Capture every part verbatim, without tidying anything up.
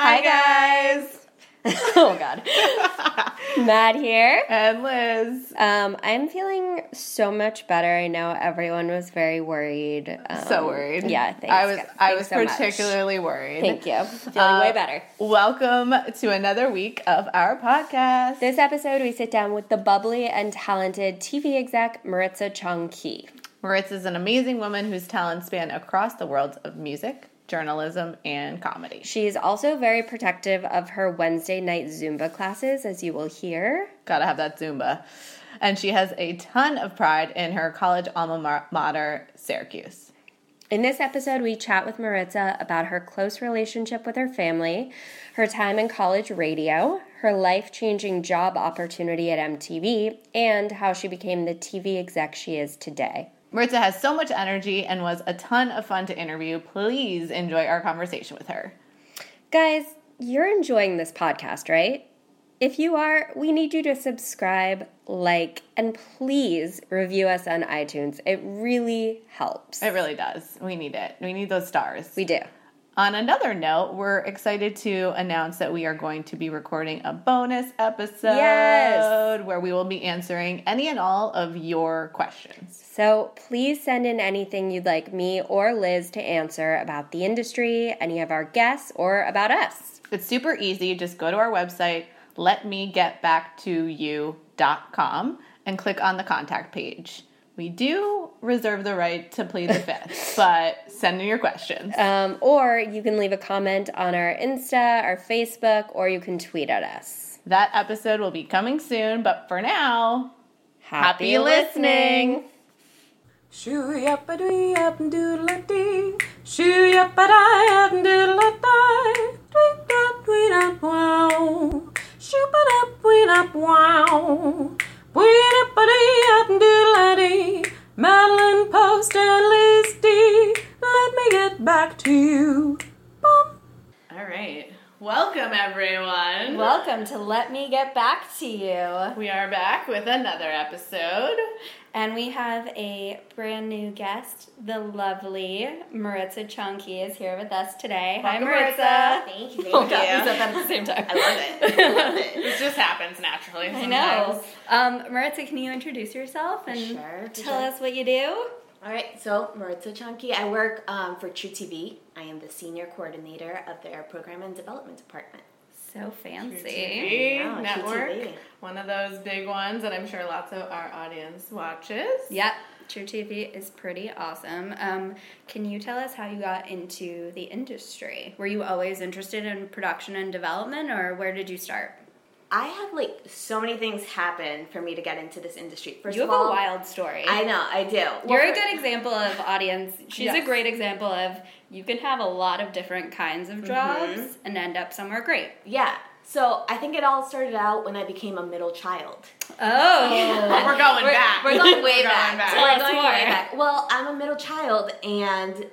Hi, guys. Oh, God. Mad here. And Liz. Um, I'm feeling so much better. I know everyone was very worried. Um, so worried. Yeah, thanks. I was, guys. I thanks was so particularly much. worried. Thank you. Feeling uh, way better. Welcome to another week of our podcast. This episode, we sit down with the bubbly and talented T V exec, Maritza Chong-Kee. Maritza is an amazing woman whose talents span across the worlds of music, journalism, and comedy. She is also very protective of her Wednesday night Zumba classes, as you will hear. Gotta have that Zumba. And she has a ton of pride in her college alma mater, Syracuse. In this episode, we chat with Maritza about her close relationship with her family, her time in college radio, her life-changing job opportunity at M T V, and how she became the T V exec she is today. Maritza has so much energy and was a ton of fun to interview. Please enjoy our conversation with her. Guys, you're enjoying this podcast, right? If you are, we need you to subscribe, like, and please review us on iTunes. It really helps. It really does. We need it. We need those stars. We do. On another note, we're excited to announce that we are going to be recording a bonus episode yes. where we will be answering any and all of your questions. So please send in anything you'd like me or Liz to answer about the industry, any of our guests, or about us. It's super easy. Just go to our website, let me get back to you dot com, and click on the contact page. We do reserve the right to plead the fifth, but send in your questions. Um, or you can leave a comment on our Insta, our Facebook, or you can tweet at us. That episode will be coming soon, but for now, happy, happy listening. Shoo yap a doo yap and doodle a dee. Shoo yap a die yap and doodle a die. Tweet up, tweet up, wow. Shoop it up, tweet up, wow. Madeline Post and Liz D. Let me get back to you. Boom. All right. Welcome, everyone. Welcome to Let Me Get Back to You. We are back with another episode. And we have a brand new guest. The lovely Maritza Chong-Kee is here with us today. Welcome, hi, Maritza. Maritza. Thank you. Thank oh, God, you. We said that at the same time. I love it. I love it. This just happens naturally sometimes. I know. Um, Maritza, can you introduce yourself and sure, tell sure. us what you do? All right. So, Maritza Chong-Kee. I work um, for truTV. I am the senior coordinator of their program and development department. So fancy. T V, wow, network, T V. One of those big ones that I'm sure lots of our audience watches. Yep, truTV is pretty awesome. Um, can you tell us how you got into the industry? Were you always interested in production and development, or where did you start? I had, like, so many things happen for me to get into this industry. First you of all, you have a wild story. I know, I do. Well, You're a good example of audience. She's yes. a great example of you can have a lot of different kinds of jobs mm-hmm. and end up somewhere great. Yeah. So I think it all started out when I became a middle child. Oh. Yeah. We're going we're, back. We're going way we're back. Going back. So we're going more. way back. Well, I'm a middle child, and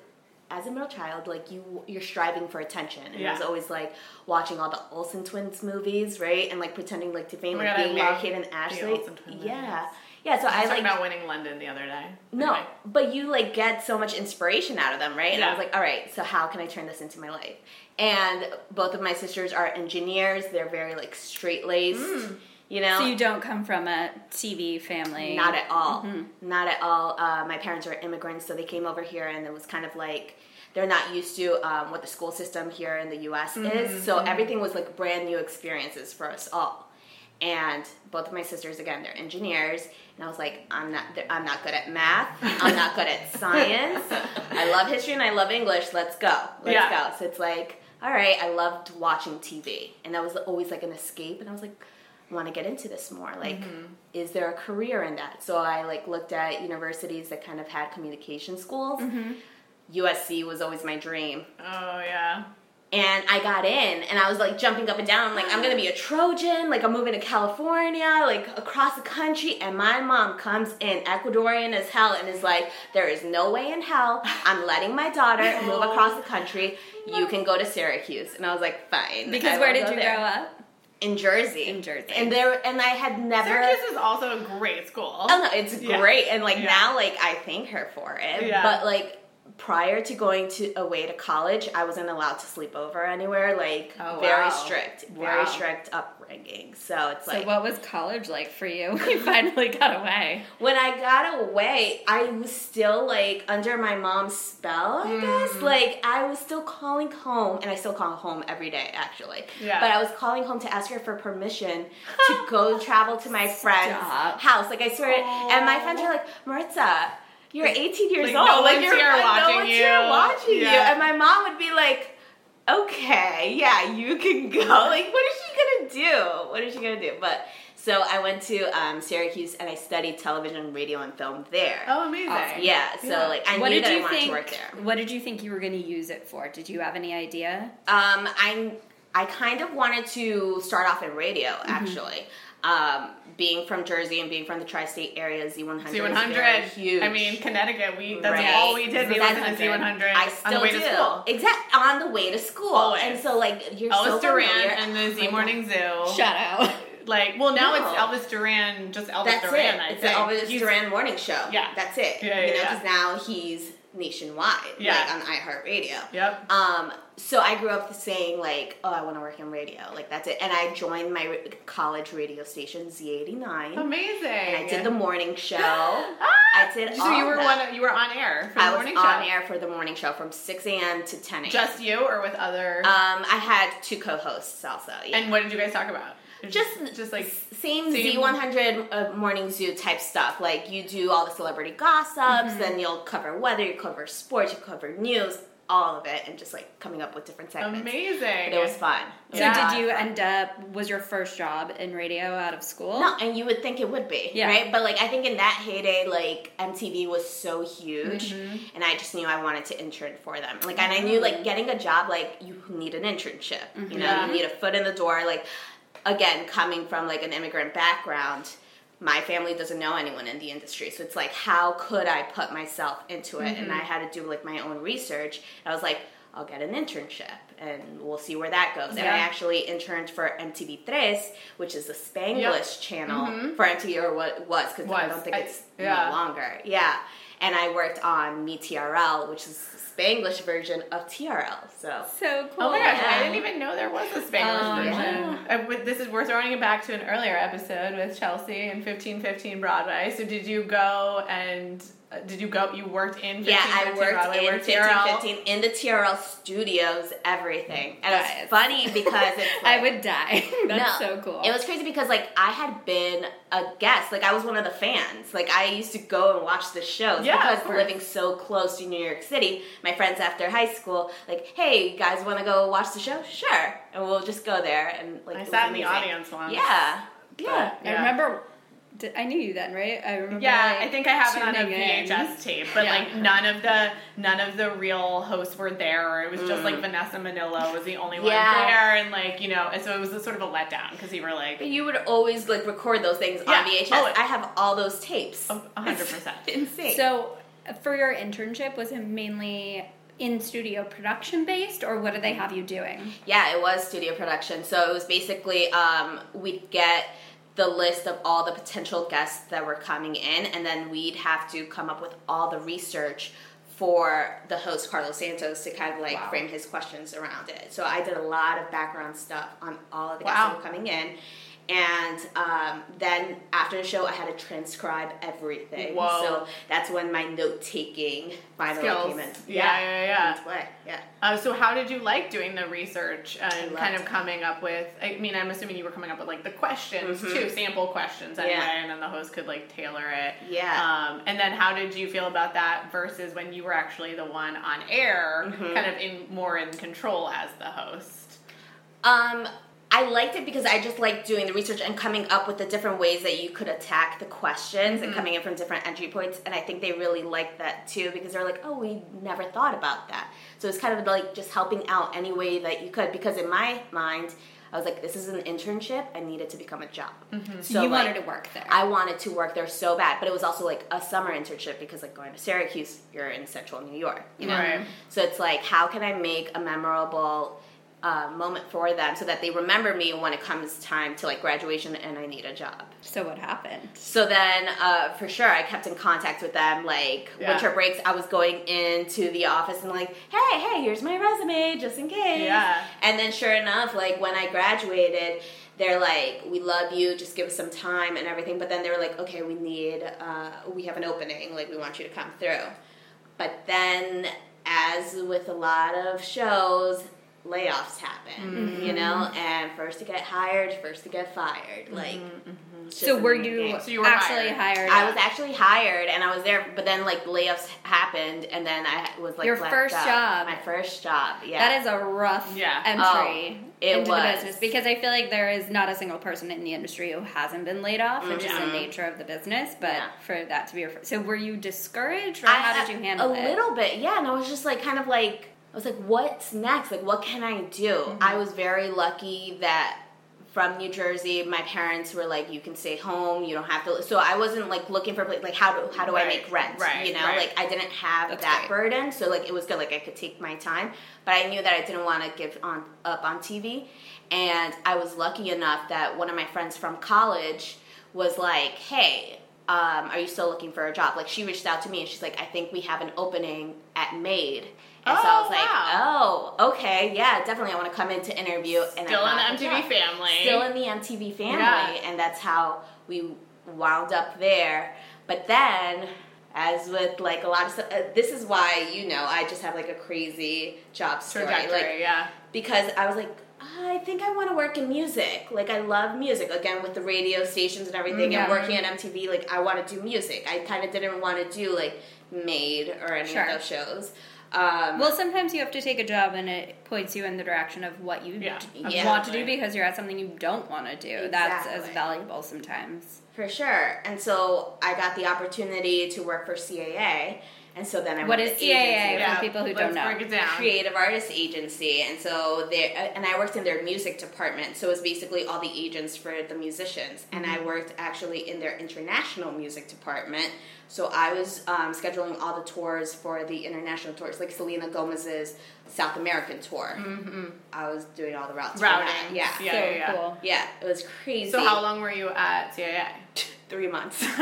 as a middle child, like, you, you're striving for attention. And yeah. I was always, like, watching all the Olsen Twins movies, right? And, like, pretending, like, to fame, oh like, God, being Mary-Kate and Ashley. Yeah. Yeah, so I, I was like... talking about winning London the other day. No, anyway. But you, like, get so much inspiration out of them, right? And yeah. I was like, all right, so how can I turn this into my life? And both of my sisters are engineers. They're very, like, straight-laced, mm. you know? So you don't come from a T V family? Not at all. Mm-hmm. Not at all. Uh, my parents are immigrants, so they came over here, and it was kind of like... They're not used to um, what the school system here in the U S mm-hmm. is. So everything was, like, brand new experiences for us all. And both of my sisters, again, they're engineers. And I was like, I'm not I'm not good at math. I'm not good at science. I love history and I love English. Let's go. Let's yeah. go. So it's like, all right, I loved watching T V. And that was always, like, an escape. And I was like, I want to get into this more. Like, mm-hmm. is there a career in that? So I, like, looked at universities that kind of had communication schools. Mm-hmm. U S C was always my dream. Oh, yeah. And I got in, and I was, like, jumping up and down. I'm like, I'm going to be a Trojan. Like, I'm moving to California, like, across the country. And my mom comes in, Ecuadorian as hell, and is like, there is no way in hell I'm letting my daughter move across the country. You can go to Syracuse. And I was like, fine. Because where did you there. grow up? In Jersey. In Jersey. And there, and I had never... Syracuse is also a great school. Oh, no, it's yeah. great. And, like, yeah. now, like, I thank her for it. Yeah. But, like... prior to going to away to college, I wasn't allowed to sleep over anywhere. Like, oh, very wow. strict, very wow. strict upbringing. So it's so like. So what was college like for you when you finally got away? When I got away, I was still like under my mom's spell, I mm. guess. Like, I was still calling home, and I still call home every day, actually. Yeah. But I was calling home to ask her for permission to go travel to my friend's Stop. house. Like, I swear. Oh. And my friends were like, Maritza. You're eighteen years like, old. No like, you're here watching no one's you. Here watching yeah. you. And my mom would be like, okay, yeah, you can go. Like, what is she going to do? What is she going to do? But so I went to um, Syracuse, and I studied television, radio, and film there. Oh, amazing. Awesome. Yeah. So, yeah. like, I what knew that I wanted think, to work there. What did you think you were going to use it for? Did you have any idea? Um, I, I kind of wanted to start off in radio, mm-hmm. actually. Um, being from Jersey and being from the tri-state area, Z one hundred Z one hundred. Is very huge. I mean, Connecticut, we that's right. all we did. We went to Z one hundred I still on the way do. to school. Exactly. On the way to school. Always. And so, like, you're Elvis so familiar. Elvis Duran and the Z Morning Zoo. Shout out. Like, well, now no. it's Elvis Duran, just Elvis that's Duran, it. I it's think. It's the Elvis Duran morning show. Yeah. That's it. Yeah, yeah, you know, because yeah. now he's nationwide, yeah. like, on iHeartRadio. Yep. Um, so I grew up saying, like, oh, I want to work in radio. Like, that's it. And I joined my re- college radio station, Z eighty-nine Amazing. And I did the morning show. ah! I did so all you were that. One of, you were on air for I the morning show? I was on air for the morning show from six a.m. to ten a.m. Just you or with other? Um, I had two co-hosts also. Yeah. And what did you guys talk about? Just, just like same, same Z one hundred uh, morning zoo type stuff. Like, you do all the celebrity gossips, mm-hmm. then you'll cover weather, you cover sports, you cover news, all of it, and just like coming up with different segments. Amazing. But it was fun. So yeah. did you end up, was your first job in radio out of school? No, and you would think it would be, yeah. right? But like, I think in that heyday, like, M T V was so huge, mm-hmm. and I just knew I wanted to intern for them. Like, and I knew, like, getting a job, like, you need an internship, mm-hmm. you know, yeah. you need a foot in the door, like... Again, coming from, like, an immigrant background, my family doesn't know anyone in the industry. So it's like, how could I put myself into it? Mm-hmm. And I had to do, like, my own research. I was like, I'll get an internship, and we'll see where that goes. Yeah. And I actually interned for M T V three, which is the Spanglish yep. channel mm-hmm. for M T V, or what it was, because I don't think I, it's yeah. no longer. Yeah. And I worked on M T R L, which is... Spanglish version of T R L, so so cool. Oh my gosh, yeah. I didn't even know there was a Spanglish um, version. Yeah. I, with, this is we're throwing it back to an earlier episode with Chelsea and fifteen fifteen Broadway. So did you go and uh, did you go? You worked in fifteen fifteen yeah, I worked Broadway, in fifteen fifteen in the T R L studios, everything, and nice. It's funny because it's like, I would die. That's no, so cool. It was crazy because like I had been a guest, like I was one of the fans. Like I used to go and watch the shows yeah, because of course. Living so close to New York City. My friends after high school, like, hey, you guys want to go watch the show? Sure. And we'll just go there. And like, I sat in the audience once. Yeah. Yeah. yeah. I remember, did, I knew you then, right? I remember. Yeah, like, I think I have it on a V H S tape, but yeah. like none of the none of the real hosts were there. Or it was just mm. like Vanessa Minnillo was the only one yeah. there, and like you know, and so it was a sort of a letdown because you were like, but you would always like record those things yeah. on V H S. Oh, I have all those tapes. A hundred percent. Insane. So. For your internship, was it mainly in studio production based, or what did they have you doing? Yeah, it was studio production. So it was basically um, we'd get the list of all the potential guests that were coming in, and then we'd have to come up with all the research for the host, Carlos Santos, to kind of like wow. frame his questions around it. So I did a lot of background stuff on all of the guests wow. that were coming in. And um, then after the show, I had to transcribe everything. Whoa. So that's when my note-taking finally came in. Yeah, yeah, yeah. yeah. yeah. Uh, so how did you like doing the research and kind of it. coming up with, I mean, I'm assuming you were coming up with, like, the questions, mm-hmm. too, sample questions anyway, yeah. and then the host could, like, tailor it. Yeah. Um, and then how did you feel about that versus when you were actually the one on air, mm-hmm. kind of in more in control as the host? Um... I liked it because I just liked doing the research and coming up with the different ways that you could attack the questions mm-hmm. and coming in from different entry points. And I think they really liked that too because they're like, oh, we never thought about that. So it's kind of like just helping out any way that you could because in my mind, I was like, this is an internship. I needed to become a job. Mm-hmm. So you like, wanted to work there. I wanted to work there so bad. But it was also like a summer internship because like going to Syracuse, you're in central New York. You know? Right. So it's like, how can I make a memorable... uh, moment for them so that they remember me when it comes time to, like, graduation and I need a job. So what happened? So then, uh, for sure, I kept in contact with them. Like, yeah. winter breaks, I was going into the office and, like, hey, hey, here's my resume, just in case. Yeah. And then, sure enough, like, when I graduated, they're like, we love you, just give us some time and everything. But then they were like, okay, we need, uh, we have an opening, like, we want you to come through. But then, as with a lot of shows, layoffs happen, mm-hmm. you know? And first to get hired, first to get fired. Mm-hmm. Like, mm-hmm. So were you, so you were actually hired? hired? I was actually hired, and I was there, but then, like, layoffs happened, and then I was, like, Your first up. job. My first job, yeah. That is a rough yeah. entry. Oh. It into was. the business, because I feel like there is not a single person in the industry who hasn't been laid off, which mm-hmm. is the nature of the business, but yeah. for that to be referred. So were you discouraged, or I, how did you handle it? A little bit, yeah, and I was just like, kind of like, I was like, what's next? Like, what can I do? Mm-hmm. I was very lucky that from New Jersey, my parents were like, you can stay home, you don't have to, so I wasn't, like, looking for a place, like, how do, how do right. I make rent, right. you know, right. like, I didn't have That's that great. burden, so, like, it was good, like, I could take my time, but I knew that I didn't want to give on up on T V, and I was lucky enough that one of my friends from college was like, hey, um, are you still looking for a job? Like, she reached out to me, and she's like, I think we have an opening at Made. And oh, so I was like, wow. oh, okay, yeah, definitely I want to come in to interview. And Still in the M T V family. Still in the M T V family. Yeah. And that's how we wound up there. But then, as with, like, a lot of stuff, uh, this is why, you know, I just have, like, a crazy job story. Trajectory, like, yeah. Because I was like, I think I want to work in music. Like, I love music. Again, with the radio stations and everything, mm-hmm. and working at M T V, like, I want to do music. I kind of didn't want to do, like, Made or any sure. of those shows. Um, well, sometimes you have to take a job and it points you in the direction of what you yeah, d- exactly. want to do because you're at something you don't want to do. Exactly. That's as valuable sometimes. For sure. And so I got the opportunity to work for C A A. And so then I what went is to C A A yeah, for people who don't know? Break it down. Creative Artists Agency. And so they and I worked in their music department. So it was basically all the agents for the musicians. And mm-hmm. I worked actually in their international music department. So I was um, scheduling all the tours for the international tours, like Selena Gomez's South American tour. Mm-hmm. I was doing all the routes. Routing. For that. Yeah. Yeah, so yeah, yeah. cool. Yeah, it was crazy. So how long were you at C A A? Three months. And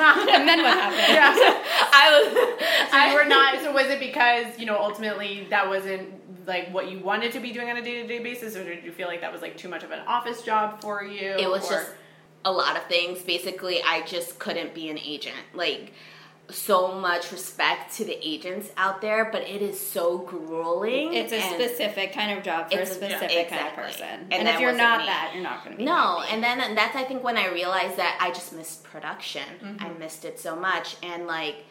then what happened? Yeah. I was... So I, were not... So was it because, you know, ultimately that wasn't, like, what you wanted to be doing on a day-to-day basis, or did you feel like that was, like, too much of an office job for you? It was or? just a lot of things. Basically, I just couldn't be an agent. Like, so much respect to the agents out there, but it is so grueling. It's a specific kind of job for a specific yeah, exactly. kind of person. And, and if you're not me. that, you're not going to be No, happy. And then that's, I think, when I realized that I just missed production. Mm-hmm. I missed it so much. And, like,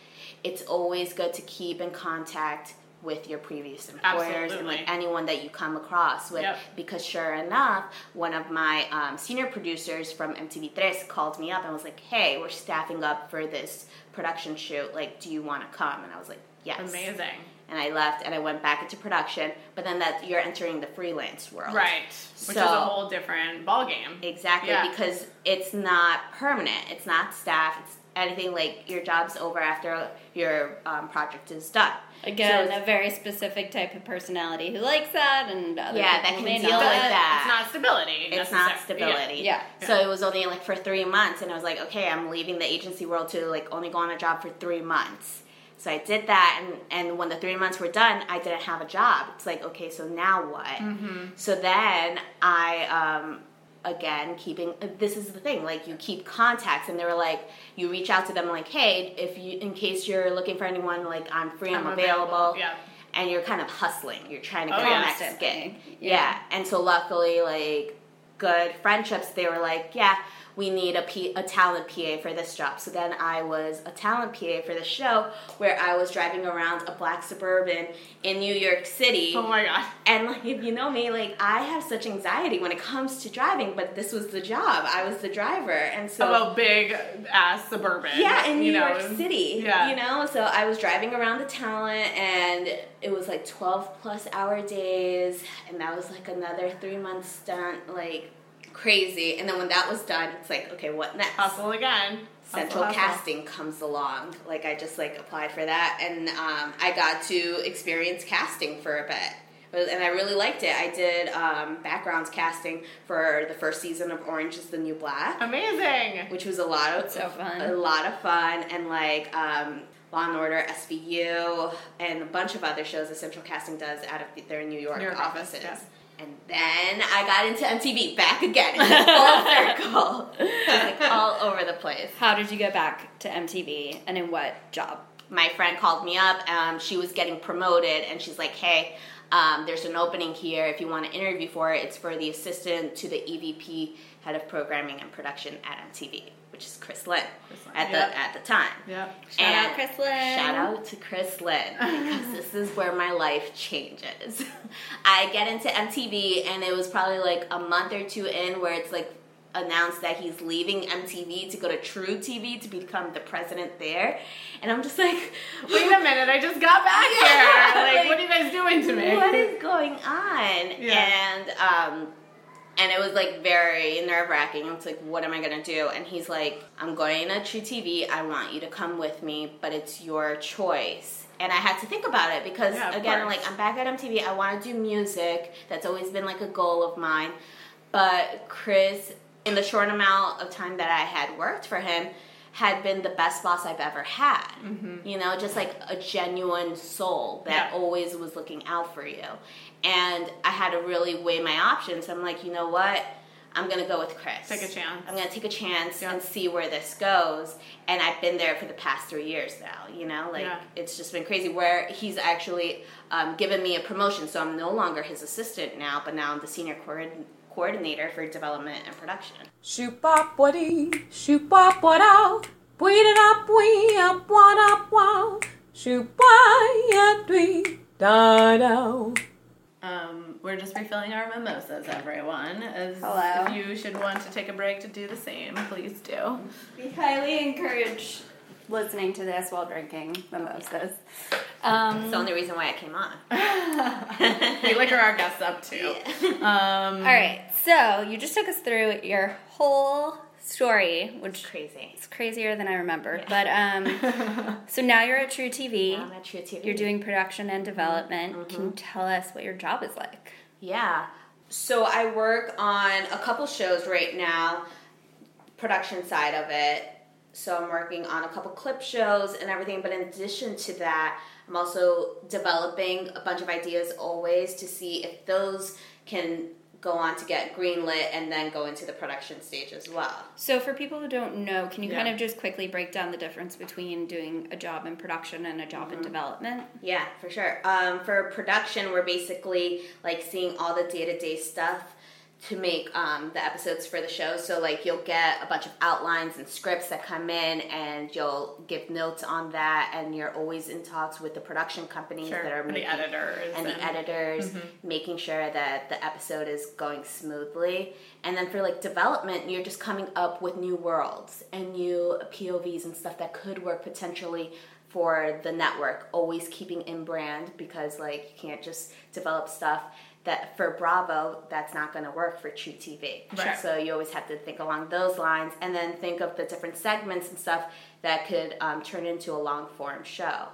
it's always good to keep in contact with your previous employers Absolutely. and, like, anyone that you come across with. Yep. Because sure enough, one of my um, senior producers from M T V three called me up and was like, hey, we're staffing up for this production shoot. Like, do you want to come? And I was like, yes. Amazing. And I left and I went back into production. But then that you're entering the freelance world. Right. So, which is a whole different ballgame. Exactly. Yeah. Because it's not permanent. It's not staff. It's anything, like, your job's over after your um, project is done. Again, so a very specific type of personality who likes that, and other yeah, that can deal not. with that. It's not stability. It's not stability. Yeah. yeah. So it was only, like, for three months, and I was like, okay, I'm leaving the agency world to, like, only go on a job for three months. So I did that, and, and when the three months were done, I didn't have a job. It's like, okay, so now what? Mm-hmm. So then I... um Again, keeping, this is the thing, like, you keep contacts, and they were like, you reach out to them, like, hey, if you, in case you're looking for anyone, like, I'm free, I'm, I'm available, available. Yeah. And you're kind of hustling, you're trying to get oh, yeah, next gig, thing. Yeah. yeah, and so luckily, like, good friendships, they were like, yeah, we need a, P- a talent P A for this job. So then I was a talent P A for the show where I was driving around a black Suburban in New York City. Oh, my God. And, like, if you know me, like, I have such anxiety when it comes to driving, but this was the job. I was the driver. And so... About big-ass Suburban. Yeah, in New York City. Yeah. You know? So I was driving around the talent, and it was, like, twelve-plus-hour days, and that was, like, another three-month stunt, like... Crazy. And then when that was done, it's like, okay, what next? Hustle again. Central hustle, Casting hustle. comes along. Like, I just, like, applied for that, and um, I got to experience casting for a bit. and I really liked it. I did um, backgrounds casting for the first season of Orange is the New Black. Amazing! Which was a lot of so fun. A lot of fun, and like um, Law and Order S V U and a bunch of other shows that Central Casting does out of the, their New York, New York offices. office, yeah. And then I got into M T V back again. Full circle. Like all over the place. How did you get back to M T V and in what job? My friend called me up. Um, she was getting promoted and she's like, hey, um, there's an opening here. If you want to interview for it, it's for the assistant to the E V P, head of programming and production at M T V, which is Chris Linn, Chris Linn. at yep. the at the time. Yep. Shout and out Chris Linn. Shout out to Chris Linn because this is where my life changes. I get into M T V and it was probably like a month or two in where it's like announced that he's leaving M T V to go to truTV to become the president there. And I'm just like, wait a minute, I just got back yeah, here. Like, like, what are you guys doing to me? What is going on? Yeah. And um And it was, like, very nerve-wracking. I was like, what am I going to do? And he's like, I'm going to truTV. I want you to come with me, but it's your choice. And I had to think about it because, yeah, again, I'm like, I'm back at M T V. I want to do music. That's always been, like, a goal of mine. But Chris, in the short amount of time that I had worked for him, had been the best boss I've ever had. Mm-hmm. You know, just like a genuine soul that yeah. always was looking out for you. And I had to really weigh my options. I'm like, you know what? I'm going to go with Chris. Take a chance. I'm going to take a chance yeah. and see where this goes. And I've been there for the past three years now, you know? Like, yeah. it's just been crazy where he's actually um, given me a promotion. So I'm no longer his assistant now, but now I'm the senior coordinator. coordinator for development and production. Shoop-bop-wa-dee, shoop-bop-wa-dow, bwee-da-da-bwee-up-wa-da-wow, shoop-wa-ya-dwee, da-dow. Um, we're just refilling our mimosas, everyone. As Hello. If you should want to take a break to do the same, please do. We highly encourage listening to this while drinking mimosas. Um, That's the only reason why I came on. We liquor our guests up, too. Yeah. Um, All right. So, you just took us through your whole story, which is crazy. It's crazier than I remember. Yeah. But, um, so now you're at truTV. I'm at truTV. You're doing production and development. Mm-hmm. Can you tell us what your job is like? Yeah. So, I work on a couple shows right now, production side of it. So I'm working on a couple clip shows and everything, but in addition to that, I'm also developing a bunch of ideas always to see if those can go on to get greenlit and then go into the production stage as well. So for people who don't know, can you yeah. kind of just quickly break down the difference between doing a job in production and a job mm-hmm. in development? Yeah, for sure. Um, for production, we're basically like seeing all the day-to-day stuff to make um, the episodes for the show. So, like, you'll get a bunch of outlines and scripts that come in, and you'll give notes on that, and you're always in talks with the production companies sure. that are making... And the editors. And, and the editors, mm-hmm. making sure that the episode is going smoothly. And then for, like, development, you're just coming up with new worlds and new P O Vs and stuff that could work potentially for the network. Always keeping in brand, because, like, you can't just develop stuff... That for Bravo, that's not going to work for truTV. Right. So you always have to think along those lines, and then think of the different segments and stuff that could um, turn into a long form show.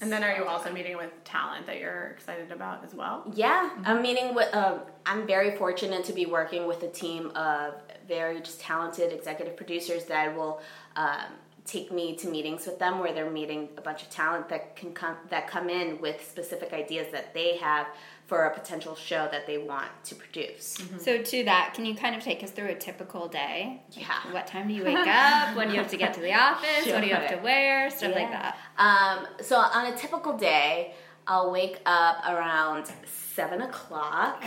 And then, are you also meeting with talent that you're excited about as well? Yeah, mm-hmm. I'm meeting with. Um, I'm very fortunate to be working with a team of very just talented executive producers that will. Um, take me to meetings with them where they're meeting a bunch of talent that can come that come in with specific ideas that they have for a potential show that they want to produce. Mm-hmm. So to that, can you kind of take us through a typical day? Yeah. What time do you wake up? When do you have to get to the office? Sure. What do you have to wear? Stuff yeah. like that. Um, so on a typical day, I'll wake up around seven o'clock.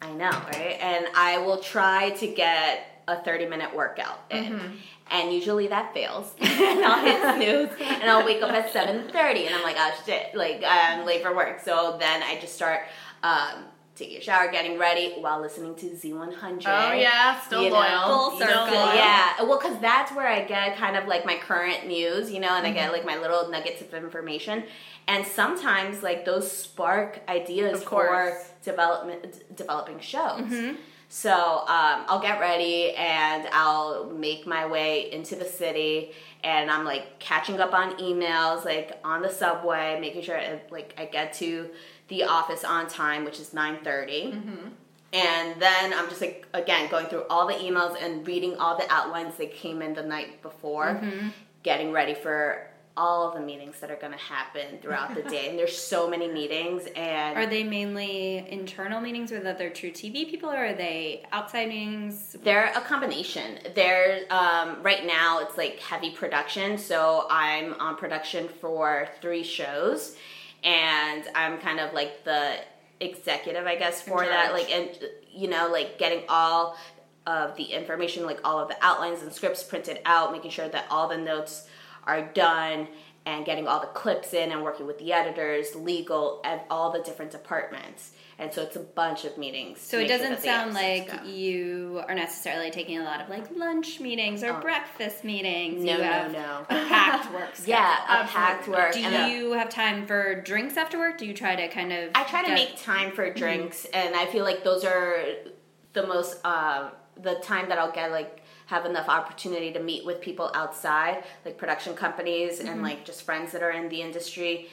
I know, right? And I will try to get a thirty-minute workout in. Mm-hmm. And usually that fails. And I'll hit snooze. And I'll wake up at seven thirty. And I'm like, oh, shit. Like, I'm late for work. So then I just start um, taking a shower, getting ready while listening to Z one hundred. Oh, yeah. Still you loyal. Know, full circle. Loyal. Yeah. Well, because that's where I get kind of, like, my current news, you know, and mm-hmm. I get, like, my little nuggets of information. And sometimes, like, those spark ideas for development, developing shows. Mm-hmm. So um, I'll get ready and I'll make my way into the city and I'm like catching up on emails like on the subway, making sure like I get to The Office on time, which is nine thirty. Mm-hmm. And then I'm just, like, again, going through all the emails and reading all the outlines that came in the night before, mm-hmm. getting ready for all the meetings that are going to happen throughout the day. And there's so many meetings. And are they mainly internal meetings with other truTV people, or are they outside meetings? They're a combination. They're, um, right now, it's, like, heavy production. So I'm on production for three shows, and I'm kind of, like, the executive, I guess, for that. Like, and, you know, like, getting all of the information, like, all of the outlines and scripts printed out, making sure that all the notes are done, and getting all the clips in and working with the editors, legal, and all the different departments. And so it's a bunch of meetings. So it doesn't sound like you are necessarily taking a lot of, like, lunch meetings or oh. breakfast meetings. No, you have no, no. A packed work schedule. Yeah, a Absolutely. packed work. Do and you a, have time for drinks after work? Do you try to kind of... I try to go- make time for drinks, and I feel like those are the most... Uh, the time that I'll get, like, have enough opportunity to meet with people outside, like production companies mm-hmm. and, like, just friends that are in the industry,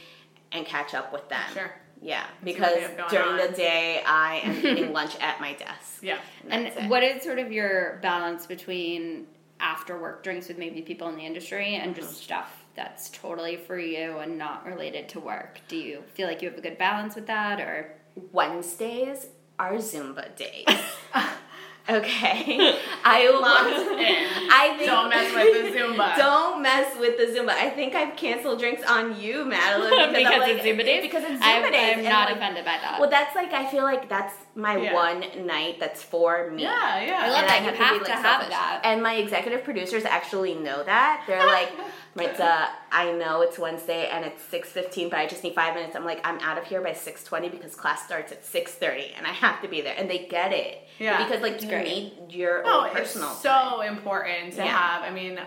and catch up with them. Sure. Yeah, because during on. the day, I am eating lunch at my desk. Yeah. And, and what is sort of your balance between after-work drinks with maybe people in the industry and mm-hmm. just stuff that's totally for you and not related to work? Do you feel like you have a good balance with that, or...? Wednesdays are Zumba days. Okay. I locked in. I think, don't mess with the Zumba. Don't mess with the Zumba. I think I've canceled drinks on you, Madeline. Because, because, like, it's Zumba days? Because it's Zumba days. I'm not, like, offended by that. Well, that's, like, I feel like that's my yeah. one night that's for me. Yeah, yeah. I love and that. I have you to have be, like, to selfish. have that. And my executive producers actually know that. They're like... Maritza, I know it's Wednesday and it's six fifteen, but I just need five minutes. I'm like, I'm out of here by six twenty because class starts at six thirty, and I have to be there. And they get it. Yeah. Because, like, you great. need your no, own personal it's so time. important to yeah. have, I mean,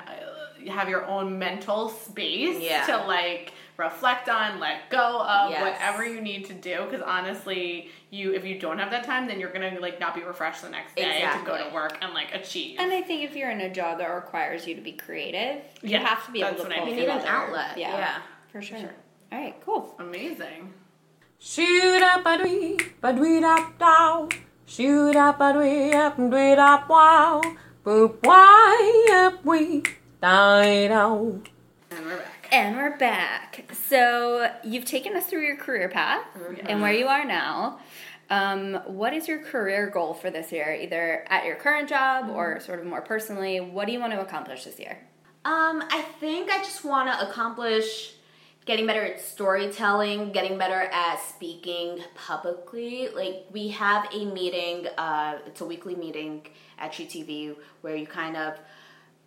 have your own mental space yeah. to, like, reflect on, let go of yes. whatever you need to do. Because, honestly, you if you don't have that time, then you're going to, like, not be refreshed the next day exactly. to go to work and, like, achieve. And I think if you're in a job that requires you to be creative, you yeah, have to be able to pull You need an outlet. Yeah, yeah. For, sure. for sure. All right, cool. Amazing. Shoot up a dwee, a dwee up dow. Shoot up a dwee, up and dwee up wow. Boop why up wee, die dow. And we're back. And we're back. So you've taken us through your career path mm-hmm. and where you are now. Um, what is your career goal for this year, either at your current job mm-hmm. or sort of more personally? What do you want to accomplish this year? Um, I think I just want to accomplish getting better at storytelling, getting better at speaking publicly. Like, we have a meeting, uh, it's a weekly meeting at truTV where you kind of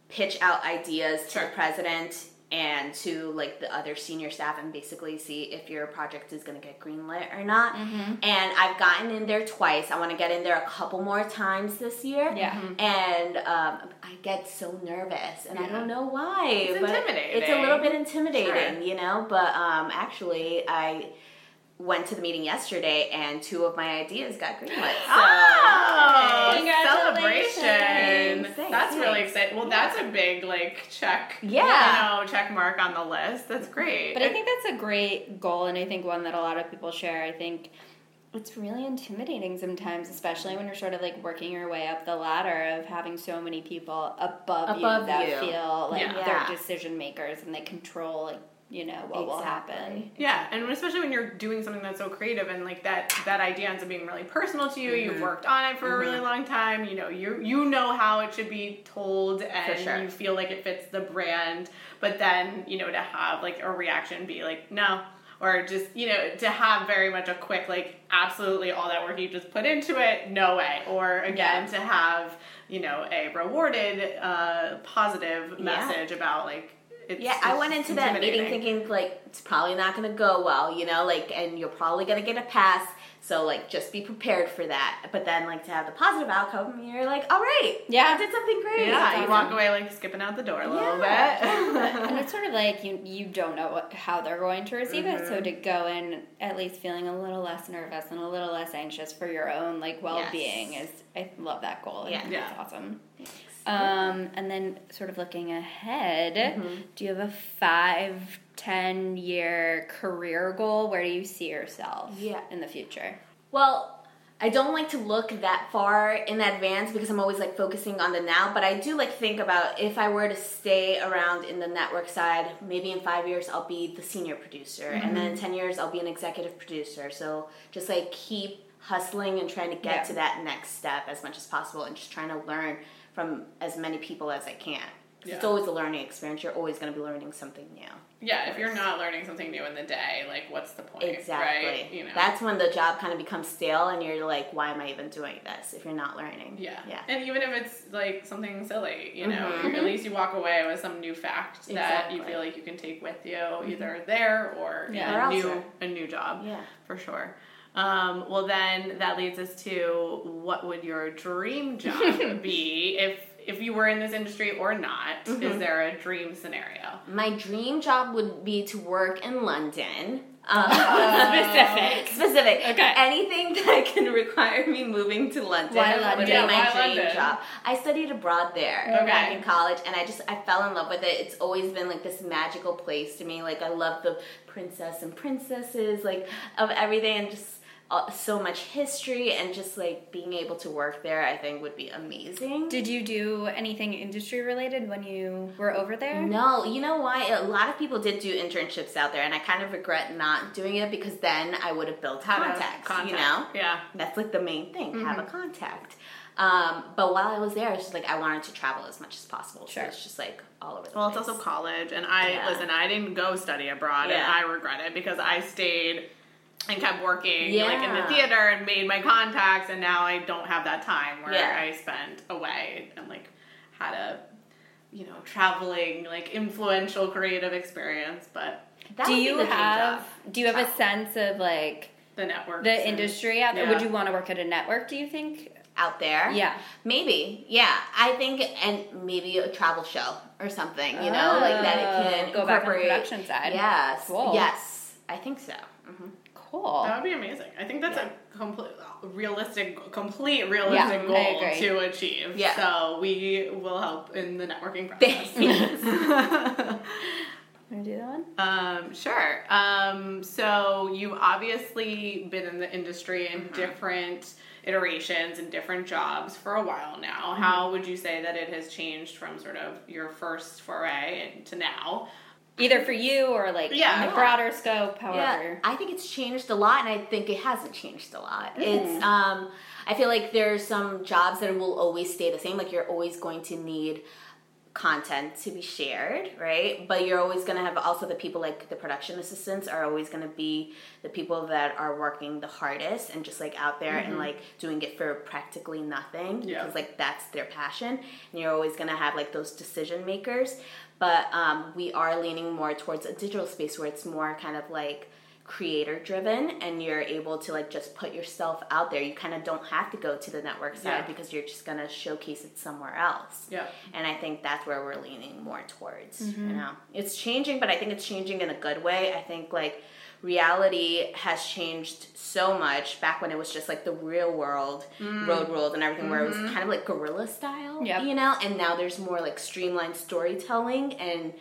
pitch out ideas sure. to the president and to, like, the other senior staff, and basically see if your project is going to get greenlit or not. Mm-hmm. And I've gotten in there twice. I want to get in there a couple more times this year. Yeah. Mm-hmm. And um, I get so nervous, and yeah. I don't know why. It's but intimidating. It's a little bit intimidating, sure. you know? But um, actually, I... went to the meeting yesterday, and two of my ideas got greenlit. So. Oh, okay. Congratulations! Celebration. Thanks, that's thanks. really exciting. Well, yeah. that's a big, like, check. Yeah, you know, check mark on the list. That's great. But I think that's a great goal, and I think one that a lot of people share. I think it's really intimidating sometimes, especially when you're sort of, like, working your way up the ladder of having so many people above, above you that you. feel like yeah. they're decision makers and they control, like, you know, what exactly. will happen. Yeah, and especially when you're doing something that's so creative, and, like, that that idea ends up being really personal to you, mm-hmm. you've worked on it for mm-hmm. a really long time, you know, you you know how it should be told, and sure. you feel like it fits the brand, but then, you know, to have, like, a reaction be like, no, or just, you know, to have very much a quick, like, absolutely all that work you just put into it, no way, or, again, yeah. to have, you know, a rewarded, uh, positive message yeah. about, like, It's, yeah, I went into that meeting thinking, like, it's probably not going to go well, you know, like, and you're probably going to get a pass, so, like, just be prepared for that. But then, like, to have the positive outcome, you're like, all right, yeah. I did something great. Yeah, awesome. You walk away, like, skipping out the door a little yeah. bit. And it's sort of like you you don't know what, how they're going to receive mm-hmm. it, so to go in at least feeling a little less nervous and a little less anxious for your own, like, well-being yes. is, I love that goal. Yeah. yeah. It's awesome. Thanks. Um, and then sort of looking ahead, mm-hmm. do you have a five ten-year career goal? Where do you see yourself yeah. in the future? Well, I don't like to look that far in advance because I'm always like focusing on the now, but I do like think about if I were to stay around in the network side, maybe in five years I'll be the senior producer mm-hmm. and then in ten years I'll be an executive producer. So just like keep hustling and trying to get yeah. to that next step as much as possible and just trying to learn from as many people as I can. Yeah. It's always a learning experience. You're always going to be learning something new. Yeah, if you're not learning something new in the day, like, what's the point? Exactly. Right? You know? That's when the job kind of becomes stale and you're like, why am I even doing this if you're not learning? Yeah. yeah. And even if it's, like, something silly, you know, mm-hmm. at least you walk away with some new fact that exactly. you feel like you can take with you mm-hmm. either there or yeah, a new a new job. Yeah. For sure. Um, well, then that leads us to what would your dream job be if... If you were in this industry or not, mm-hmm. is there a dream scenario? My dream job would be to work in London. Um, uh, specific. Specific. Okay. Anything that can require me moving to London why London? would yeah, be my dream London? job. I studied abroad there okay. back in college, and I just I fell in love with it. It's always been like this magical place to me. Like I love the princess and princesses, like of everything, and just. Uh, so much history and just like being able to work there I think would be amazing. Did you do anything industry related when you were over there? No, you know why? A lot of people did do internships out there and I kind of regret not doing it because then I would have built contacts, contact. you know? Yeah. That's like the main thing, mm-hmm. have a contact. Um, but while I was there, it's just like I wanted to travel as much as possible. Sure. So it's just like all over the well, place. Well, it's also college and I, yeah. listen, I didn't go study abroad yeah. and I regret it because I stayed... And kept working, yeah. like, in the theater and made my contacts, and now I don't have that time where yeah. I spent away and, like, had a, you know, traveling, like, influential creative experience, but... Do you have, do you have a sense of, like... The network. The industry out there? Yeah. Would you want to work at a network, do you think? Out there? Yeah. Maybe. Yeah. I think, and maybe a travel show or something, you oh. know? Like, that it can go back on the production side. Yes. Cool. Yes. I think so. Mm-hmm. Cool. That would be amazing. I think that's yeah. a complete, realistic, complete realistic yeah, goal to achieve. Yeah. So we will help in the networking process. Yes. Want to do that one? Um, sure. Um, so you've obviously been in the industry in mm-hmm. different iterations and different jobs for a while now. Mm-hmm. How would you say that it has changed from sort of your first foray to now? Either for you or, like, yeah. in the broader scope, however. Yeah. I think it's changed a lot, and I think it hasn't changed a lot. Mm. It's, um, I feel like there's some jobs that will always stay the same. Like, you're always going to need content to be shared, right? But you're always going to have also the people, like, the production assistants are always going to be the people that are working the hardest and just, like, out there mm-hmm. and, like, doing it for practically nothing. Yeah. Because, like, that's their passion. And you're always going to have, like, those decision makers. But um, we are leaning more towards a digital space where it's more kind of like creator driven and you're able to like just put yourself out there. You kind of don't have to go to the network side yeah. because you're just going to showcase it somewhere else. Yeah. And I think that's where we're leaning more towards. Mm-hmm. You know, it's changing, but I think it's changing in a good way. I think like reality has changed so much back when it was just like the real world, mm. road world and everything mm-hmm. where it was kind of like guerrilla style, yep. you know, and now there's more like streamlined storytelling and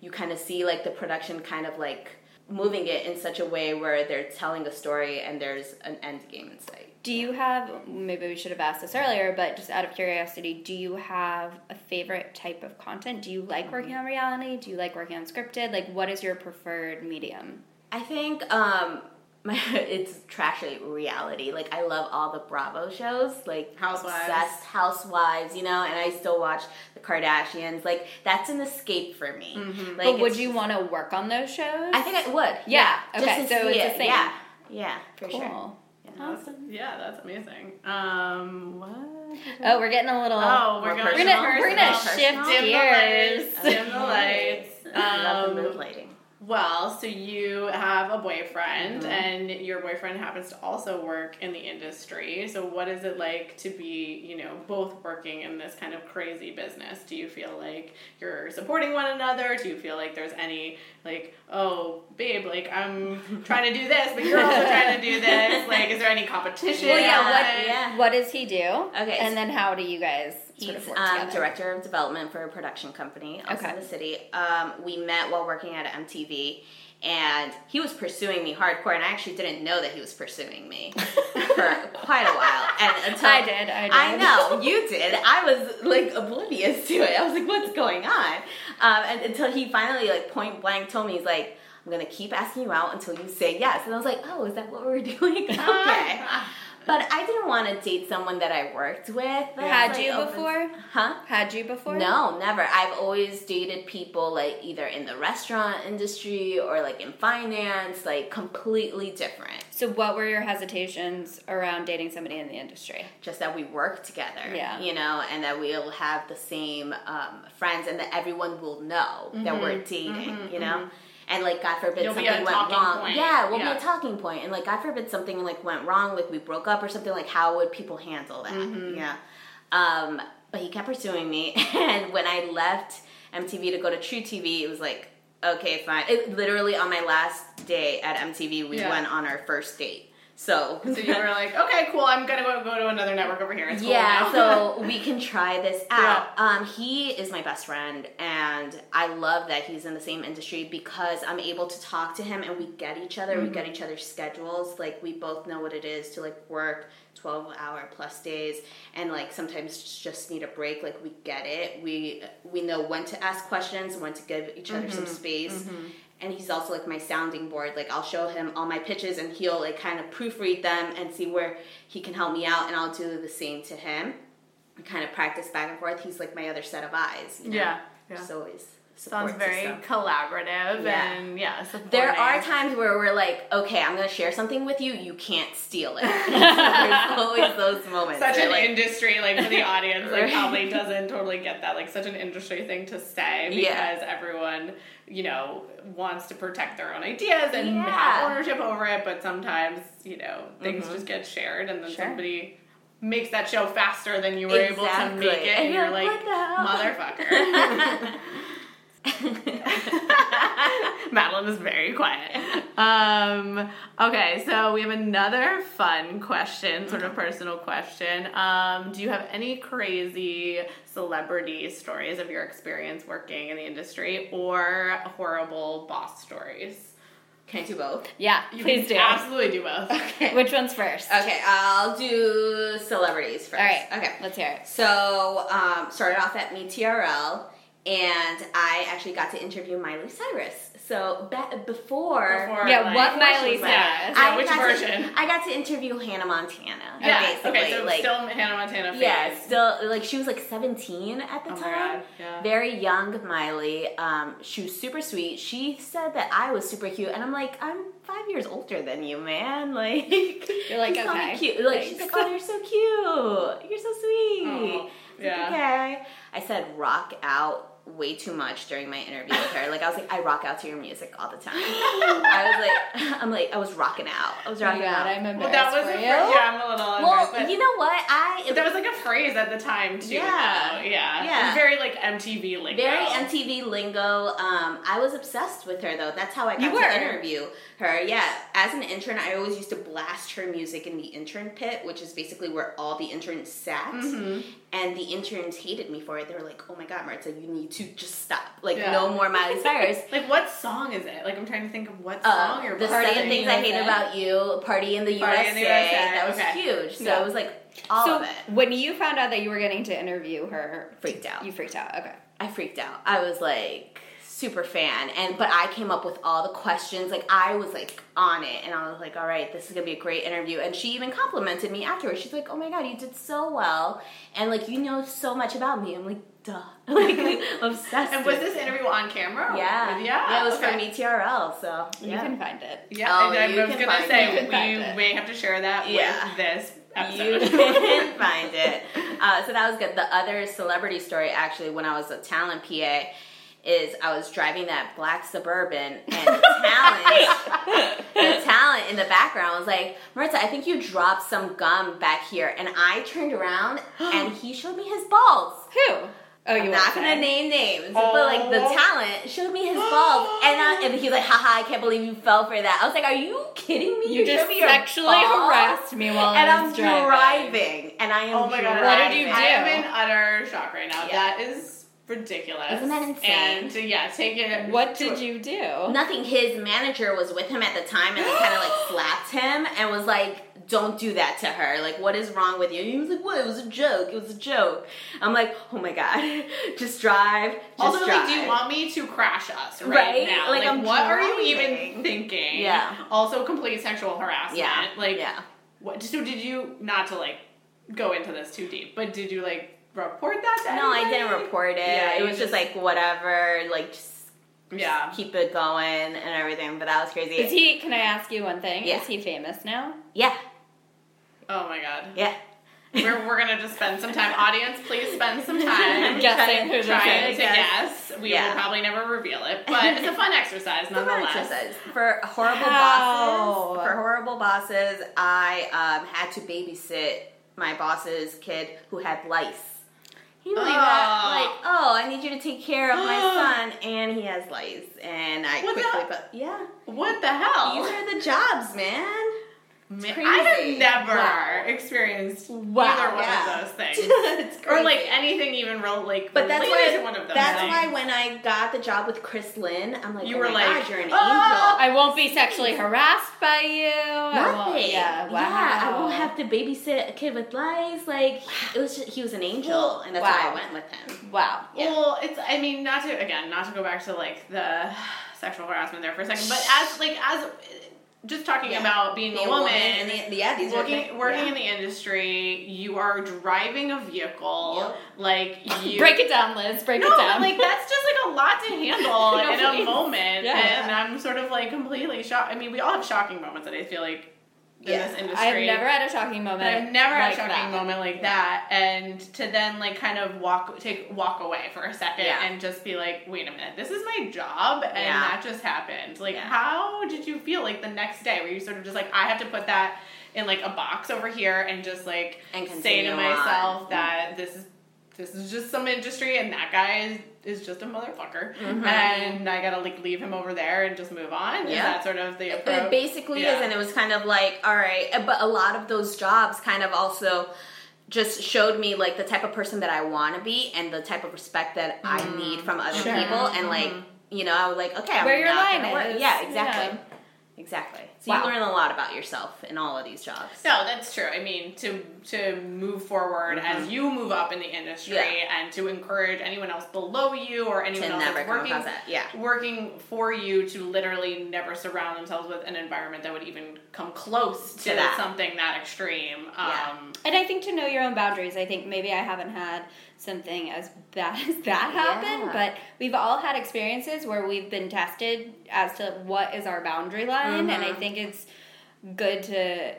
you kind of see like the production kind of like moving it in such a way where they're telling a story and there's an end game in sight. Do you have, maybe we should have asked this earlier, but just out of curiosity, do you have a favorite type of content? Do you like working on reality? Do you like working on scripted? Like what is your preferred medium? I think um, my, it's trashy reality. Like, I love all the Bravo shows. Like, Housewives. Obsessed Housewives, you know, and I still watch the Kardashians. Like, that's an escape for me. Mm-hmm. Like, but would you want to work on those shows? I think I would. Yeah. yeah. Okay, so it's it. the same. Yeah, yeah for cool. sure. Yeah. Awesome. Yeah, that's amazing. Um, what? Oh, we're getting a little... Oh, we're, we're going to shift gears. Dim the lights. Dim the lights. I love the mood lighting. Well, so you have a boyfriend, mm-hmm. and your boyfriend happens to also work in the industry. So what is it like to be, you know, both working in this kind of crazy business? Do you feel like you're supporting one another? Do you feel like there's any, like, oh, babe, like, I'm trying to do this, but you're also trying to do this? Like, is there any competition? Well, yeah, what, yeah. what does he do? Okay. And then how do you guys... He's sort of um, director of development for a production company also okay. in the city. Um, we met while working at M T V, and he was pursuing me hardcore, and I actually didn't know that he was pursuing me for quite a while. And until I did, I did. I know, you did. I was, like, oblivious to it. I was like, what's going on? Um, and until he finally, like, point blank told me, he's like, I'm going to keep asking you out until you say yes. And I was like, oh, is that what we're doing? Okay. But I didn't want to date someone that I worked with. Had you open... before? Huh? Had you before? No, never. I've always dated people, like, either in the restaurant industry or, like, in finance, like, completely different. So what were your hesitations around dating somebody in the industry? Just that we work together, yeah. you know, and that we'll have the same um, friends and that everyone will know mm-hmm. that we're dating, mm-hmm, you know? Mm-hmm. And, like, God forbid You'll something went wrong. Point. Yeah, we'll yeah. be a talking point. And, like, God forbid something, like, went wrong, like, we broke up or something. Like, how would people handle that? Mm-hmm. Yeah. Um, but he kept pursuing me. And when I left M T V to go to truTV, it was like, okay, fine. It, literally, on my last day at M T V, we yeah. went on our first date. So, so you were like, okay, cool, I'm going to go to another network over here. It's cool yeah, now. So we can try this out. Yeah. Um, he is my best friend, and I love that he's in the same industry because I'm able to talk to him, and we get each other. Mm-hmm. We get each other's schedules. Like, we both know what it is to, like, work twelve-hour-plus days and, like, sometimes just need a break. Like, we get it. We, we know when to ask questions, when to give each other mm-hmm. some space. Mm-hmm. And he's also, like, my sounding board. Like, I'll show him all my pitches, and he'll, like, kind of proofread them and see where he can help me out, and I'll do the same to him. And kind of practice back and forth. He's, like, my other set of eyes. You know? Yeah. yeah. Just always sounds very system. Collaborative. Yeah. And, yeah, supportive. There are times where we're like, okay, I'm going to share something with you. You can't steal it. So there's always those moments. Such an like, industry, like, for the audience, like, right? Probably doesn't totally get that. Like, such an industry thing to say because yeah. everyone... you know, wants to protect their own ideas and yeah. have ownership over it, but sometimes, you know, things mm-hmm. just get shared and then sure. somebody makes that show faster than you were exactly. able to make it, and, and you're like, like motherfucker. Madeline is very quiet. Um, okay, so we have another fun question, sort of personal question. Um, do you have any crazy celebrity stories of your experience working in the industry or horrible boss stories? Can I do both? Yeah, you please do. Absolutely do both. Okay. Which one's first? Okay, I'll do celebrities first. All right. Okay. Let's hear it. So, um, started off at M T R L, and I actually got to interview Miley Cyrus. So, be- before... before... Yeah, like, what Miley Cyrus? Cyrus. Yeah, I which version? To, I got to interview Hannah Montana, yeah. basically. Okay, so like, still Hannah Montana phase. Yeah, still... Like, she was, like, seventeen at the oh time. Yeah. Very young Miley. Um, she was super sweet. She said that I was super cute, and I'm like, I'm five years older than you, man. Like... You're like, she's okay. Cute. Like, she's like, oh, you're so cute. You're so sweet. Oh, yeah. Okay. I said, rock out. Way too much during my interview with her. Like, I was like, I rock out to your music all the time. I was like, I'm like, I was rocking out. I was rocking oh God, out. I'm embarrassed well, that was for a you. Phrase. Yeah, I'm a little embarrassed. Well, you know what? I... But that was like a phrase at the time, too. Yeah. Yeah. yeah. It was very, like, M T V lingo. Very M T V lingo. Um, I was obsessed with her, though. That's how I got you to were. interview her. Yeah. As an intern, I always used to blast her music in the intern pit, which is basically where all the interns sat. Mm-hmm. And the interns hated me for it. They were like, oh my God, Maritza, you need to just stop. Like, yeah. no more Miley Cyrus. Like, what song is it? Like, I'm trying to think of what song uh, you're playing. The Seven Things I Hate About You, Party in the U S A. That was okay. huge. So yeah. it was like all so of it. When you found out that you were getting to interview her, freaked out. You freaked out. Okay. I freaked out. I was like super fan. And but I came up with all the questions. Like, I was like on it, and I was like, all right, this is gonna be a great interview. And she even complimented me afterwards. She's like, oh my God, you did so well, and like, you know so much about me. I'm like, duh. Like, obsessed. And was this interview on camera? Yeah. Yeah. yeah it was okay. from M T R L, so yeah. you can find it. Yeah. Oh, and I was gonna say we may have to share that yeah. with this episode. You can find it. Uh, so that was good. The other celebrity story, actually, when I was a talent P A. Is I was driving that black Suburban, and the talent, the talent in the background was like, Maritza, I think you dropped some gum back here. And I turned around, and he showed me his balls. Who? Oh, you I'm not going to name names, oh. but, like, the talent showed me his balls, and, I, and he's like, haha, I can't believe you fell for that. I was like, are you kidding me? You, you just me sexually harassed me while I was driving. And I'm driving, and I am driving. Oh, my God. Driving. What did you do? I am in utter shock right now. Yeah. That is ridiculous. Isn't that insane? And yeah, take it. What did you do? Nothing. His manager was with him at the time, and they kind of like slapped him and was like, don't do that to her. Like, what is wrong with you? And he was like, what? It was a joke. It was a joke. I'm like, oh my God. Just drive. Just Although, drive. Like, do you want me to crash us right, right? now? Like, like I'm what driving. Are you even thinking? Yeah. Also, complete sexual harassment. Yeah. Like, yeah. What, so did you, not to like go into this too deep, but did you like report that to No, anybody? I didn't report it. Yeah, it was just, just like, whatever. Like, just. Yeah. Just keep it going and everything, but that was crazy. Is he, can I ask you one thing? Yeah. Is he famous now? Yeah. Oh my God. Yeah. We're we're gonna just spend some time. Audience, please spend some time guessing who's trying to guess. We yeah. will probably never reveal it, but it's a fun exercise nonetheless. It's a fun exercise. For horrible How? bosses. For horrible bosses, I um, had to babysit my boss's kid who had lice. He was oh. like, oh, I need you to take care of my son, and he has lice. And I what quickly put, yeah. What the hell? These are the jobs, man. It's crazy. I have never wow. experienced wow. either one yeah. of those things. It's crazy. Or like anything even real, like, but that's why, to one of those That's things. Why when I got the job with Chris Linn, I'm like, you oh were my like, God, you're an oh, angel. I won't be sexually harassed by you. Nothing. Yeah, wow. Yeah, I won't have to babysit a kid with lice. Like, it was just, he was an angel, well, and that's wow. why I went with him. Wow. Yeah. Well, it's, I mean, not to, again, not to go back to like the sexual harassment there for a second, but as, like, as... Just talking yeah. about being, being a woman, woman the, yeah, these working, working yeah. in the industry, you are driving a vehicle, yep. like you... Break it down, Liz, break no, it down. No, like, that's just, like, a lot to handle no, in please. a moment, yeah. and I'm sort of, like, completely shocked. I mean, we all have shocking moments that I feel like in yeah. this industry. I've never had a shocking moment I've never had like a shocking that. moment like yeah. that, and to then, like, kind of walk take walk away for a second yeah. and just be like, wait a minute, this is my job, and yeah. that just happened. Like, yeah. how did you feel, like, the next day? Were you sort of just like, I have to put that in, like, a box over here and just, like, and say to myself on. that this is this is just some industry, and that guy is, is just a motherfucker, mm-hmm. and I gotta, like, leave him over there and just move on? Yeah. Is that sort of the approach? It basically yeah. is, and it was kind of like, all right, but a lot of those jobs kind of also just showed me, like, the type of person that I want to be and the type of respect that mm. I need from other sure. people, and, like, mm-hmm. you know, I was like, okay, I'm Where your line is. Yeah, exactly. Yeah. Exactly. So wow. you learn a lot about yourself in all of these jobs. No, that's true. I mean, to to move forward mm-hmm. as you move up in the industry yeah. and to encourage anyone else below you or anyone to else never that's working, that. Yeah. working for you to literally never surround themselves with an environment that would even come close to, to that. something that extreme. Yeah. Um, and I think to know your own boundaries. I think maybe I haven't had something as bad as that happen, yeah. but we've all had experiences where we've been tested as to what is our boundary line, mm-hmm. and I think it's good to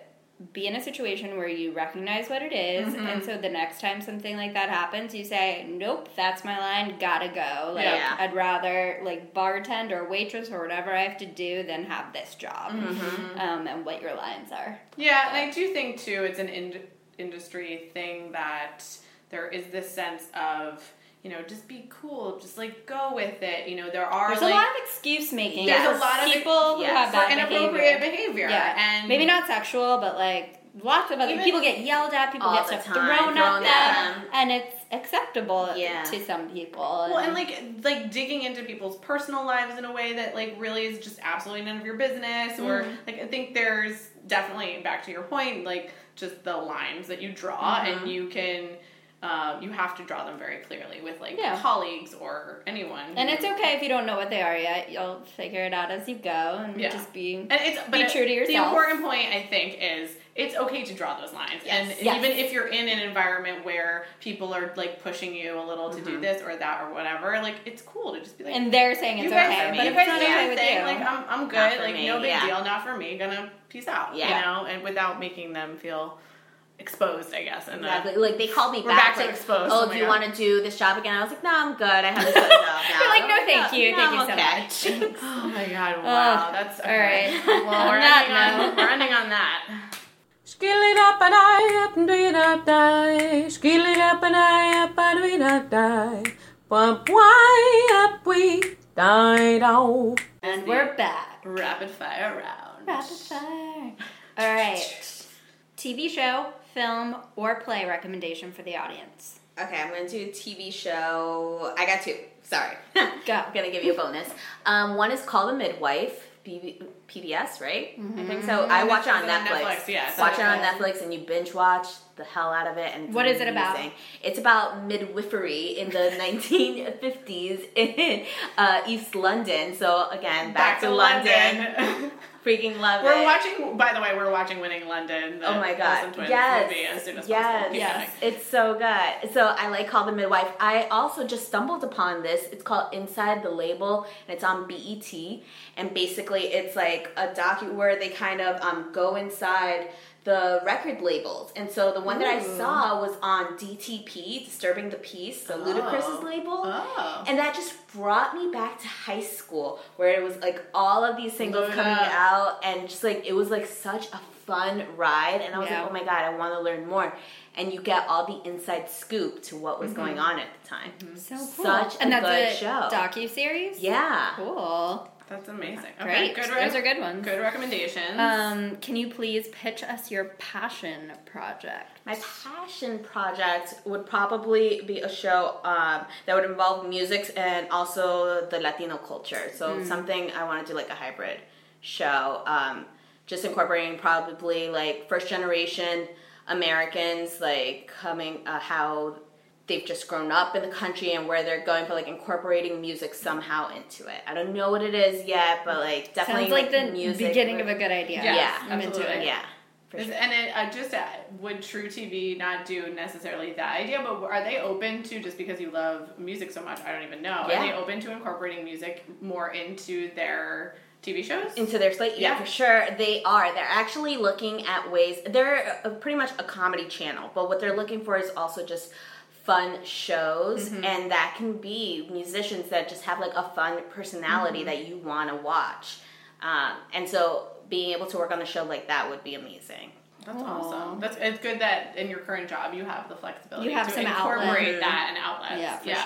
be in a situation where you recognize what it is, mm-hmm. and so the next time something like that happens, you say, nope, that's my line, gotta go. Like, yeah. I'd rather, like, bartend or waitress or whatever I have to do than have this job, mm-hmm. um, and what your lines are. Yeah, so. And I do think, too, it's an in- industry thing that... There is this sense of, you know, just be cool. Just, like, go with it. You know, there are, There's like... There's a lot of excuse-making. There's yes. a lot of... People ex- yes. who have that inappropriate behavior. behavior. Yeah. And maybe not sexual, but, like, lots of other... Even people get yelled at. People get stuff time, thrown, thrown at them. them. And it's acceptable yeah. to some people. Well, and, like, like digging into people's personal lives in a way that, like, really is just absolutely none of your business. Mm-hmm. Or, like, I think there's definitely, back to your point, like, just the lines that you draw. Mm-hmm. And you can... Um, you have to draw them very clearly with, like, yeah. colleagues or anyone. And it's okay if you don't know what they are yet. You'll figure it out as you go and yeah. just be, and it's, be but true it, to yourself. The important point, I think, is it's okay to draw those lines. Yes. And yes. even if you're in an environment where people are, like, pushing you a little to mm-hmm. do this or that or whatever, like, it's cool to just be like... And they're saying it's okay, but if it's not okay with you. Like, I'm, I'm good. Like, me. no big yeah. deal. Not for me. Gonna peace out. Yeah. You know? And without making them feel... exposed, I guess. And exactly. Like, they called me back, back like, exposed. oh, do oh you God. want to do this job again? I was like, no, I'm good. I have this other job now. They're like, no, thank you. No, thank no, you so okay. much. Oh, my God. Wow. Oh, that's okay. All right. Well, we're ending on, we're ending on that. Skilly up and I up and do you not die. Skilly up and I up and do you not die. But why up we died out. And we're back. Rapid fire round. Rapid fire. All right. T V show. film, or play recommendation for the audience. Okay, I'm going to do a T V show. I got two. Sorry. Go. I'm going to give you a bonus. Um, one is Call the Midwife. P B S, right? Mm-hmm. I think so. I watch it on Netflix. Netflix yeah, watch it on Netflix, and you binge watch the hell out of it. And what is it about? It's about midwifery in the nineteen fifties in uh, East London. So again, back, back to, to London. London. Freaking love we're it. We're watching. By the way, we're watching Winning London. Oh my god! Yes, movie as soon as yes, possible. yes. It's so good. So I like Call the Midwife. I also just stumbled upon this. It's called Inside the Label, and it's on B E T. And basically, it's like a docu where they kind of um, go inside the record labels. And so the one Ooh. that I saw was on D T P, Disturbing the Peace, so oh. Ludacris' label. Oh. And that just brought me back to high school, where it was like all of these singles yeah. coming out, and just like it was like such a fun ride, and I was yeah. like, oh my god, I want to learn more. And you get all the inside scoop to what was mm-hmm. going on at the time. Mm-hmm. So cool. Such and a that's good a show. Docu-series? Yeah. Cool. That's amazing. Okay, great. Good re- Those are good ones. Good recommendations. Um, can you please pitch us your passion project? My passion project would probably be a show um, that would involve music and also the Latino culture. So mm. something I want to do like a hybrid show. Um, just incorporating probably like first generation Americans, like coming, uh, how they've just grown up in the country and where they're going, but like incorporating music somehow into it. I don't know what it is yet, but like definitely sounds like, like the music beginning would, of a good idea. Yes, yeah, I'm absolutely. into it. Yeah, for sure. And it, uh, just uh, would truTV not do necessarily that idea? But are they open to, just because you love music so much? I don't even know. Yeah. Are they open to incorporating music more into their T V shows? Into their slate? Yeah, yeah, for sure. They are. They're actually looking at ways. They're a, pretty much a comedy channel, but what they're looking for is also just fun shows, mm-hmm. and that can be musicians that just have like a fun personality mm-hmm. that you want to watch. Um, and so being able to work on a show like that would be amazing. That's Aww. awesome. That's It's good that in your current job you have the flexibility you have to some incorporate outlet. that and outlets. Yeah, for yeah.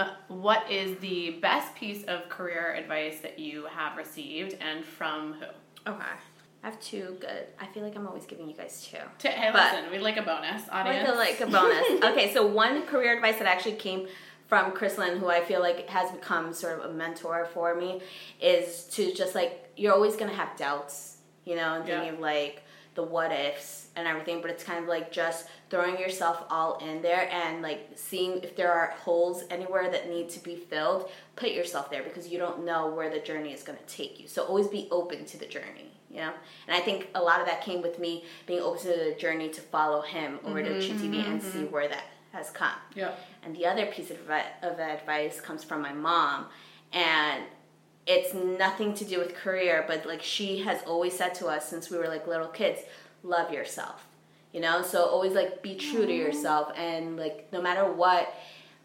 sure. Um, what is the best piece of career advice that you have received, and from who? Okay. I have two good. I feel like I'm always giving you guys two. To, hey, but listen, we like a bonus, audience. We like a bonus. Okay, so one career advice that actually came from Chris Linn, who I feel like has become sort of a mentor for me, is to just like, you're always going to have doubts, you know, and thinking yeah. of like the what ifs and everything, but it's kind of like just throwing yourself all in there and like seeing if there are holes anywhere that need to be filled, put yourself there, because you don't know where the journey is going to take you. So always be open to the journey. You know? And I think a lot of that came with me being open to the journey to follow him over mm-hmm, to truTV mm-hmm. and see where that has come. Yeah. And the other piece of, of advice comes from my mom, and it's nothing to do with career, but like she has always said to us since we were like little kids, love yourself, you know? So always like be true mm-hmm. to yourself, and like no matter what,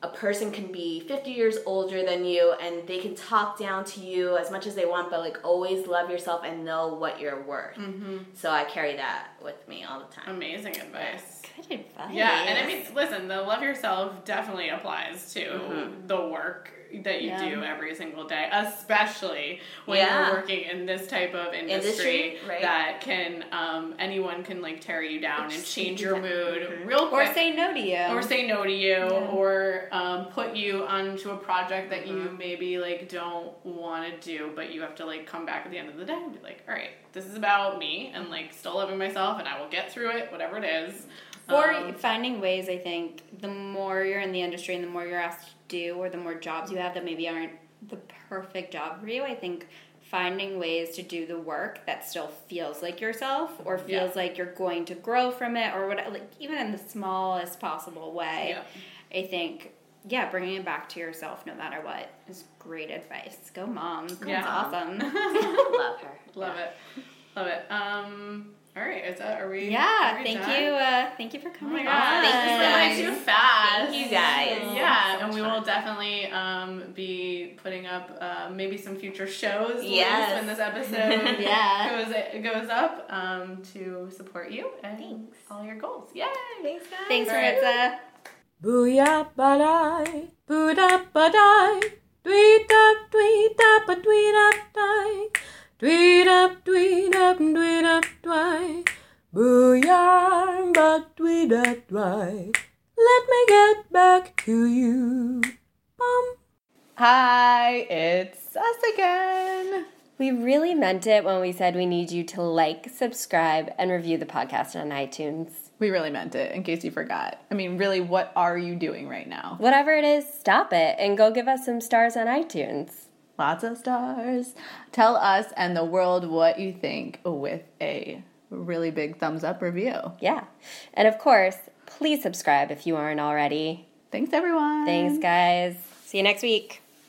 a person can be fifty years older than you, and they can talk down to you as much as they want, but like always love yourself and know what you're worth. Mm-hmm. So I carry that with me all the time. Amazing advice. Good advice. Yeah, and I mean, listen, the love yourself definitely applies to mm-hmm. the work that you yeah. do every single day, especially when yeah. you're working in this type of industry, industry right. that can um, anyone can like tear you down and change your mood real quick, or say no to you, or say no to you, yeah. or um, put you onto a project that mm-hmm. you maybe like don't want to do, but you have to like come back at the end of the day and be like, all right, this is about me and like still loving myself, and I will get through it, whatever it is. Or um, finding ways, I think, the more you're in the industry and the more you're asked to do, or the more jobs you have that maybe aren't the perfect job for you, I think finding ways to do the work that still feels like yourself, or feels yeah. like you're going to grow from it, or what, like even in the smallest possible way, yeah. I think, yeah, bringing it back to yourself no matter what is great advice. Go Mom. That's yeah. awesome. Love her. Love yeah. it. Love it. Um... All right, is that, are we? Yeah, are we thank done? you, uh, thank you for coming. Oh my God, thank you so much. Too fast, thank you guys. Yeah, so and we fun. will definitely um, be putting up uh, maybe some future shows yes. when this episode yeah. goes goes up um, to support you and Thanks. all your goals. Yay! Thanks, guys. Thanks, Maritza. Booyah badai, booyah badai, tweet up, tweet up, tweet up, tweet up, tweet up, tweet up, tweet up, tweet up, Booyah, but we that right. Let me get back to you. Bum. Hi, it's us again. We really meant it when we said we need you to like, subscribe, and review the podcast on iTunes. We really meant it, in case you forgot. I mean, really, what are you doing right now? Whatever it is, stop it and go give us some stars on iTunes. Lots of stars. Tell us and the world what you think with a really big thumbs up review. Yeah. And of course, please subscribe if you aren't already. Thanks, everyone. Thanks, guys. See you next week.